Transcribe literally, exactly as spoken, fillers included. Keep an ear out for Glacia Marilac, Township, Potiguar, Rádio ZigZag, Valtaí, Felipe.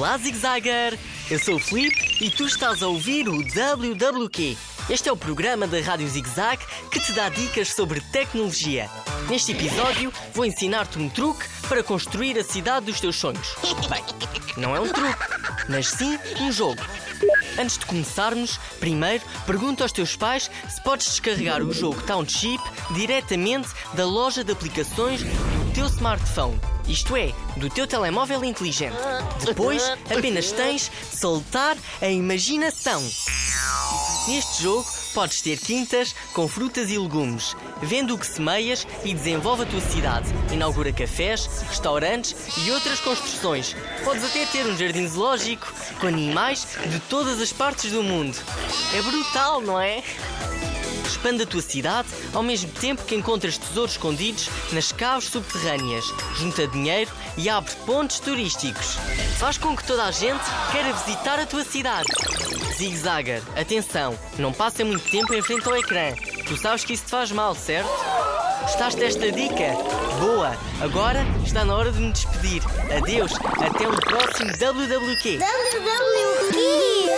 Olá, ZigZagger! Eu sou o Felipe e tu estás a ouvir o W W Q. Este é o programa da Rádio ZigZag que te dá dicas sobre tecnologia. Neste episódio, vou ensinar-te um truque para construir a cidade dos teus sonhos. Bem, não é um truque, mas sim um jogo. Antes de começarmos, primeiro, pergunta aos teus pais se podes descarregar o jogo Township diretamente da loja de aplicações do teu smartphone. Isto é, do teu telemóvel inteligente. Depois, apenas tens de soltar a imaginação. Neste jogo, podes ter quintas com frutas e legumes. Vende o que semeias e desenvolve a tua cidade. Inaugura cafés, restaurantes e outras construções. Podes até ter um jardim zoológico com animais de todas as partes do mundo. É brutal, não é? Expande a tua cidade ao mesmo tempo que encontras tesouros escondidos nas caves subterrâneas, junta dinheiro e abre pontos turísticos. Faz com que toda a gente queira visitar a tua cidade. ZigZagger, atenção, não passa muito tempo em frente ao ecrã. Tu sabes que isso te faz mal, certo? Gostaste desta dica? Boa! Agora está na hora de me despedir. Adeus, até o próximo W W Q. W W Q!